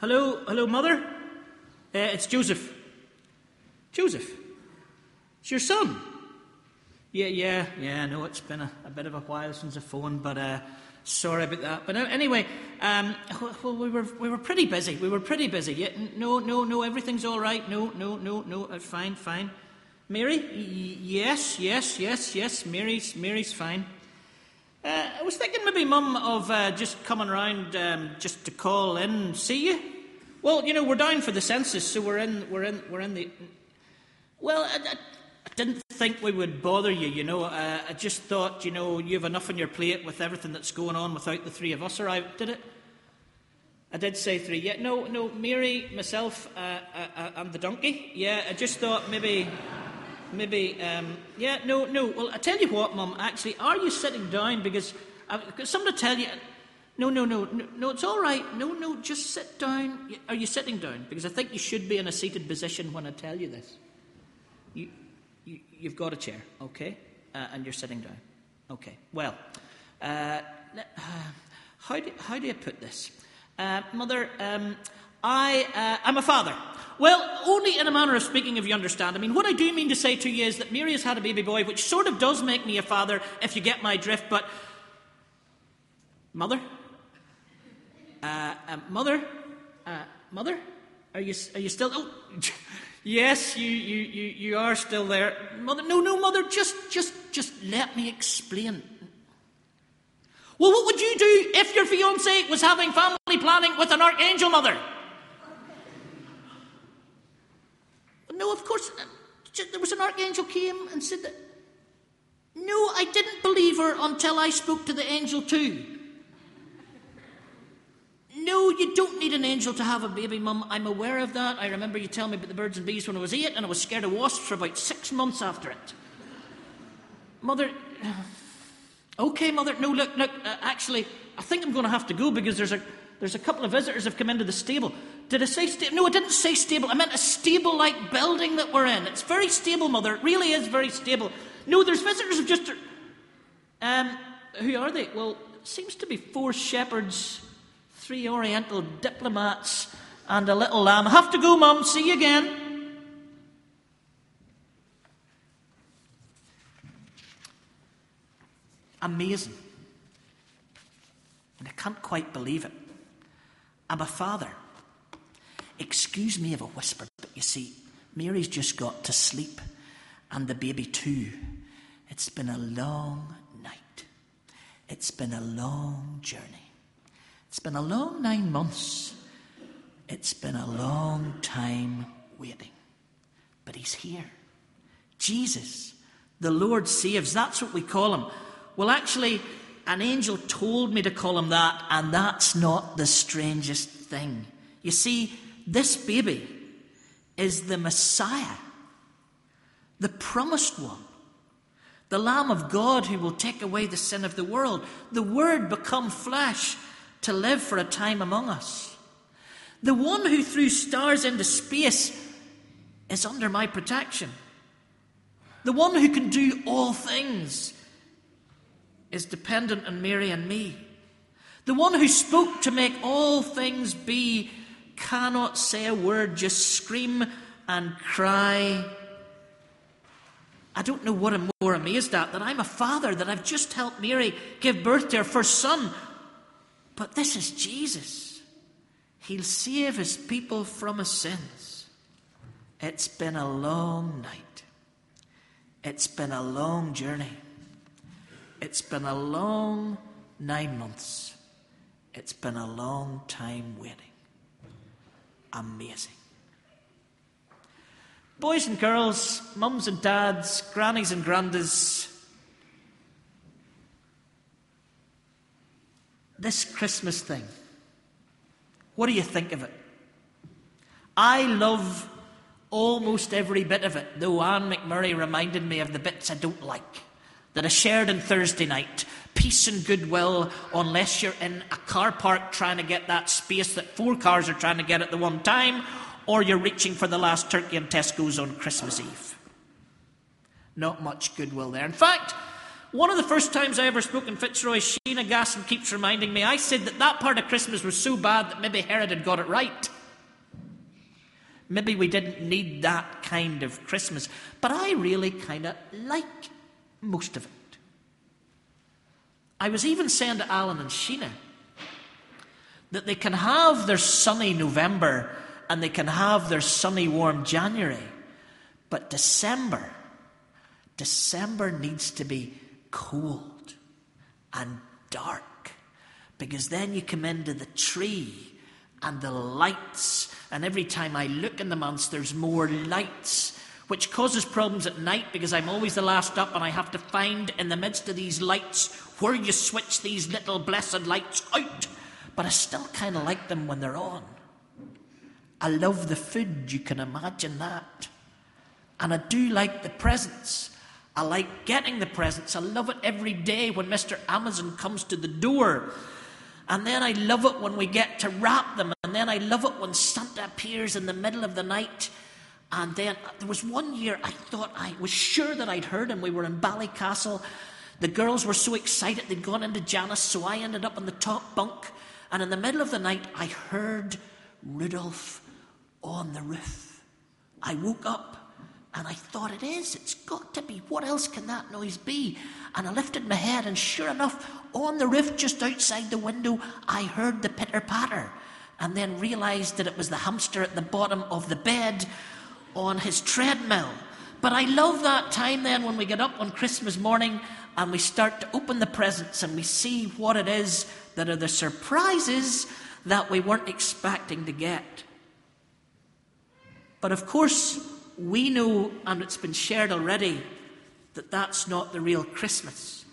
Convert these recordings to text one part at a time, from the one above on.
Hello, Mother? It's Joseph. Joseph? It's your son? Yeah, I know it's been a bit of a while since the phone, but sorry about that. But anyway, well, we were pretty busy. Yeah, no, everything's all right. No, fine. Mary? Yes, Mary's fine. I was thinking maybe, Mum, of just coming round just to call in and see you. Well, you know, we're down for the census, so we're in the... Well, I didn't think we would bother you, you know. I just thought, you know, you have enough on your plate with everything that's going on without the three of us around, did it? I did say three, yeah. No, Mary, myself, and the donkey. Yeah, I just thought maybe... yeah, no. Well, I tell you what, Mum, actually, are you sitting down? Because I've got something to tell you. No, it's all right. No, just sit down. Are you sitting down? Because I think you should be in a seated position when I tell you this. You've got a chair, okay? And you're sitting down. Okay, well, how do you put this? Mother, I'm a father. Well, only in a manner of speaking, if you understand. I mean, what I do mean to say to you is that Mary has had a baby boy, which sort of does make me a father, if you get my drift, but... Mother? Mother? Are you still... Oh, yes, you are still there. Mother, no, Mother, just let me explain. Well, what would you do if your fiancé was having family planning with an archangel, Mother? No, of course, there was an archangel came and said that... No, I didn't believe her until I spoke to the angel too. No, you don't need an angel to have a baby, Mum. I'm aware of that. I remember you telling me about the birds and bees when I was 8, and I was scared of wasps for about 6 months after it. Mother... Okay, Mother. No, look, actually, I think I'm going to have to go because there's a couple of visitors have come into the stable. Did I say stable? No, I didn't say stable. I meant a stable-like building that we're in. It's very stable, Mother. It really is very stable. No, there's visitors have just... who are they? Well, it seems to be 4 shepherds, 3 oriental diplomats, and a little lamb. Have to go, Mum. See you again. Amazing. And I can't quite believe it. I'm a father. Excuse me if I whisper, but you see, Mary's just got to sleep, and the baby too. It's been a long night. It's been a long journey. It's been a long 9 months. It's been a long time waiting. But he's here. Jesus, the Lord saves. That's what we call him. Well, actually, an angel told me to call him that, and that's not the strangest thing. You see, this baby is the Messiah, the promised one, the Lamb of God who will take away the sin of the world, the Word become flesh to live for a time among us, the one who threw stars into space is under my protection, the one who can do all things is dependent on Mary and me. The one who spoke to make all things be cannot say a word, just scream and cry. I don't know what I'm more amazed at, that I'm a father, that I've just helped Mary give birth to her first son. But this is Jesus. He'll save his people from his sins. It's been a long night. It's been a long journey. It's been a long 9 months. It's been a long time waiting. Amazing. Boys and girls, mums and dads, grannies and grandas, this Christmas thing, what do you think of it? I love almost every bit of it, though Anne McMurray reminded me of the bits I don't like. That I shared on Thursday night. Peace and goodwill, unless you're in a car park trying to get that space that 4 cars are trying to get at the one time, or you're reaching for the last turkey in Tesco's on Christmas Eve. Not much goodwill there. In fact, One of the first times I ever spoke in Fitzroy, Sheena Gasson keeps reminding me, I said that that part of Christmas was so bad that maybe Herod had got it right. Maybe we didn't need that kind of Christmas. But I really kind of like most of it. I was even saying to Alan and Sheena that they can have their sunny November and they can have their sunny, warm January. But December needs to be cold and dark, because then you come into the tree and the lights, and every time I look in the months there's more lights, which causes problems at night because I'm always the last up and I have to find in the midst of these lights where you switch these little blessed lights out. But I still kind of like them when they're on. I love the food, you can imagine that. And I do like the presents. I like getting the presents. I love it every day when Mr. Amazon comes to the door. And then I love it when we get to wrap them. And then I love it when Santa appears in the middle of the night. And then there was one year I was sure that I'd heard him. We were in Ballycastle. The girls were so excited they'd gone into Janice, so I ended up on the top bunk. And in the middle of the night, I heard Rudolph on the roof. I woke up and I thought, it's got to be. What else can that noise be? And I lifted my head and sure enough, on the roof just outside the window, I heard the pitter-patter and then realised that it was the hamster at the bottom of the bed on his treadmill. But I love that time then when we get up on Christmas morning and we start to open the presents and we see what it is that are the surprises that we weren't expecting to get. But of course, we know, and it's been shared already, that that's not the real Christmas.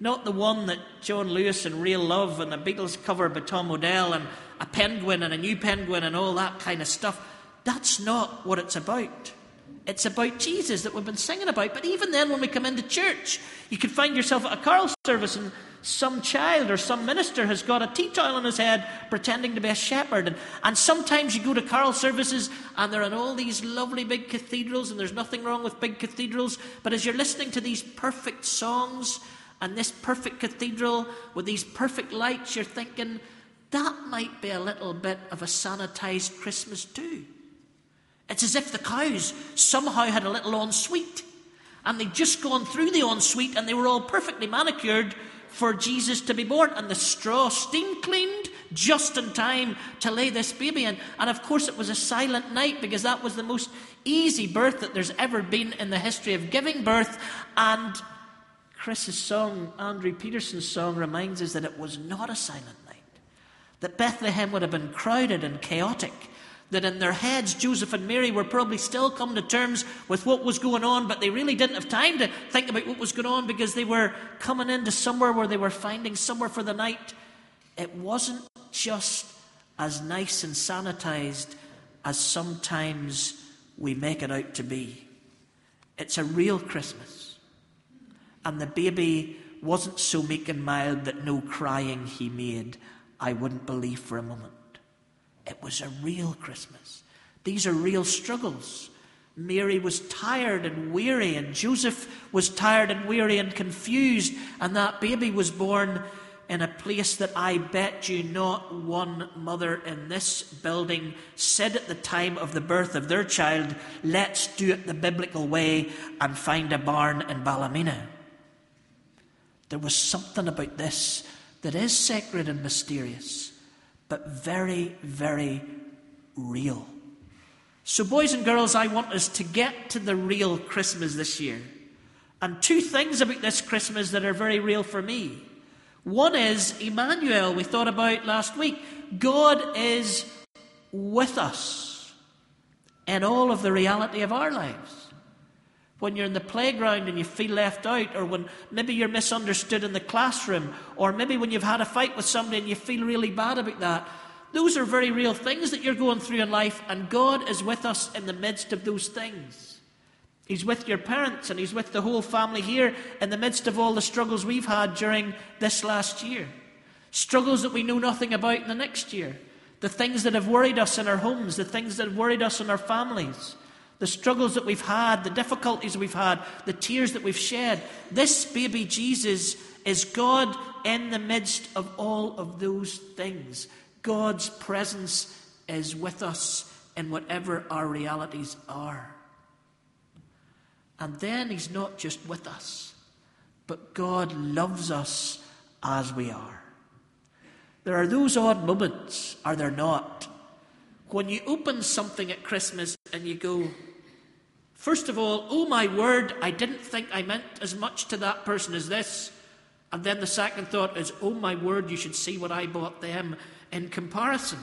Not the one that John Lewis and Real Love and a Beatles cover by Tom Odell and a penguin and a new penguin and all that kind of stuff. That's not what it's about. It's about Jesus that we've been singing about. But even then, when we come into church, you can find yourself at a carol service and some child or some minister has got a tea towel on his head pretending to be a shepherd. And sometimes you go to carol services and they're in all these lovely big cathedrals, and there's nothing wrong with big cathedrals. But as you're listening to these perfect songs and this perfect cathedral with these perfect lights, you're thinking, that might be a little bit of a sanitized Christmas too. It's as if the cows somehow had a little ensuite and they'd just gone through the ensuite and they were all perfectly manicured for Jesus to be born, and the straw steam cleaned just in time to lay this baby in. And of course it was a silent night because that was the most easy birth that there's ever been in the history of giving birth. And Chris's song, Andrew Peterson's song, reminds us that it was not a silent night, that Bethlehem would have been crowded and chaotic, that in their heads Joseph and Mary were probably still coming to terms with what was going on, but they really didn't have time to think about what was going on because they were coming into somewhere where they were finding somewhere for the night. It wasn't just as nice and sanitized as sometimes we make it out to be. It's a real Christmas. And the baby wasn't so meek and mild that no crying he made. I wouldn't believe for a moment. It was a real Christmas. These are real struggles. Mary was tired and weary, and Joseph was tired and weary and confused, and that baby was born in a place that I bet you not one mother in this building said at the time of the birth of their child, let's do it the biblical way and find a barn in Ballymena. There was something about this that is sacred and mysterious, but very, very real. So boys and girls, I want us to get to the real Christmas this year. And two things about this Christmas that are very real for me. One is Emmanuel, we thought about last week. God is with us in all of the reality of our lives. When you're in the playground and you feel left out, or when maybe you're misunderstood in the classroom, or maybe when you've had a fight with somebody and you feel really bad about that, those are very real things that you're going through in life, and God is with us in the midst of those things. He's with your parents and He's with the whole family here in the midst of all the struggles we've had during this last year. Struggles that we know nothing about in the next year. The things that have worried us in our homes, the things that have worried us in our families. the struggles that we've had, the difficulties we've had, the tears that we've shed. This baby Jesus is God in the midst of all of those things. God's presence is with us in whatever our realities are. And then he's not just with us, but God loves us as we are. There are those odd moments, are there not, when you open something at Christmas and you go, first of all, oh my word, I didn't think I meant as much to that person as this. And then the second thought is, oh my word, you should see what I bought them in comparison.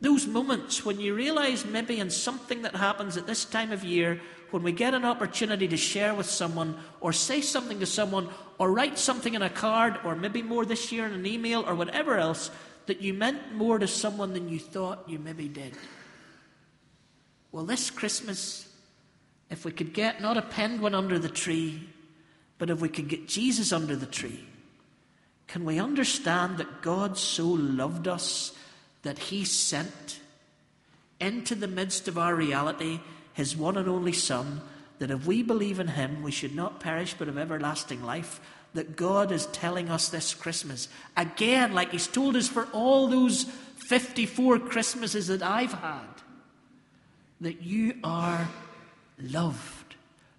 Those moments when you realise maybe in something that happens at this time of year, when we get an opportunity to share with someone or say something to someone or write something in a card or maybe more this year in an email or whatever else, that you meant more to someone than you thought you maybe did. Well, this Christmas, if we could get not a penguin under the tree, but if we could get Jesus under the tree, can we understand that God so loved us that he sent into the midst of our reality his one and only Son, that if we believe in him, we should not perish but have everlasting life? That God is telling us this Christmas, again, like he's told us for all those 54 Christmases that I've had, that you are loved,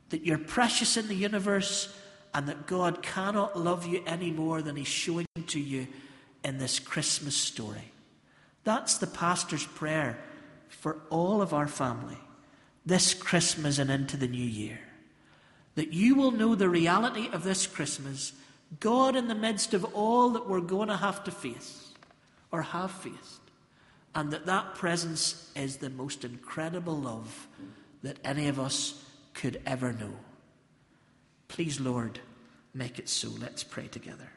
that you're precious in the universe, and that God cannot love you any more than he's showing to you in this Christmas story. That's the pastor's prayer for all of our family, this Christmas and into the new year. That you will know the reality of this Christmas, God in the midst of all that we're going to have to face, or have faced, and that that presence is the most incredible love that any of us could ever know. Please, Lord, make it so. Let's pray together.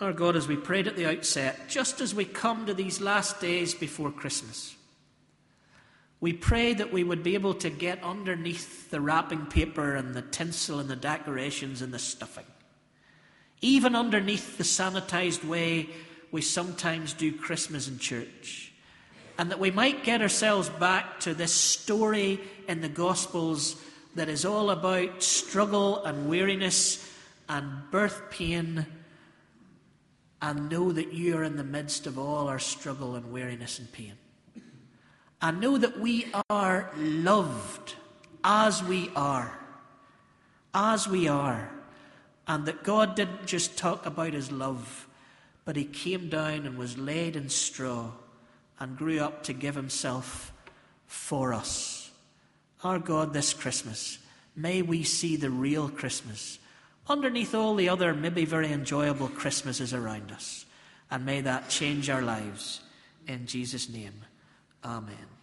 Our God, as we prayed at the outset, just as we come to these last days before Christmas, we pray that we would be able to get underneath the wrapping paper and the tinsel and the decorations and the stuffing. Even underneath the sanitized way we sometimes do Christmas in church. And that we might get ourselves back to this story in the Gospels that is all about struggle and weariness and birth pain, and know that you are in the midst of all our struggle and weariness and pain. And know that we are loved as we are. As we are. And that God didn't just talk about his love, but he came down and was laid in straw and grew up to give himself for us. Our God, this Christmas, may we see the real Christmas underneath all the other maybe very enjoyable Christmases around us. And may that change our lives. In Jesus' name, amen.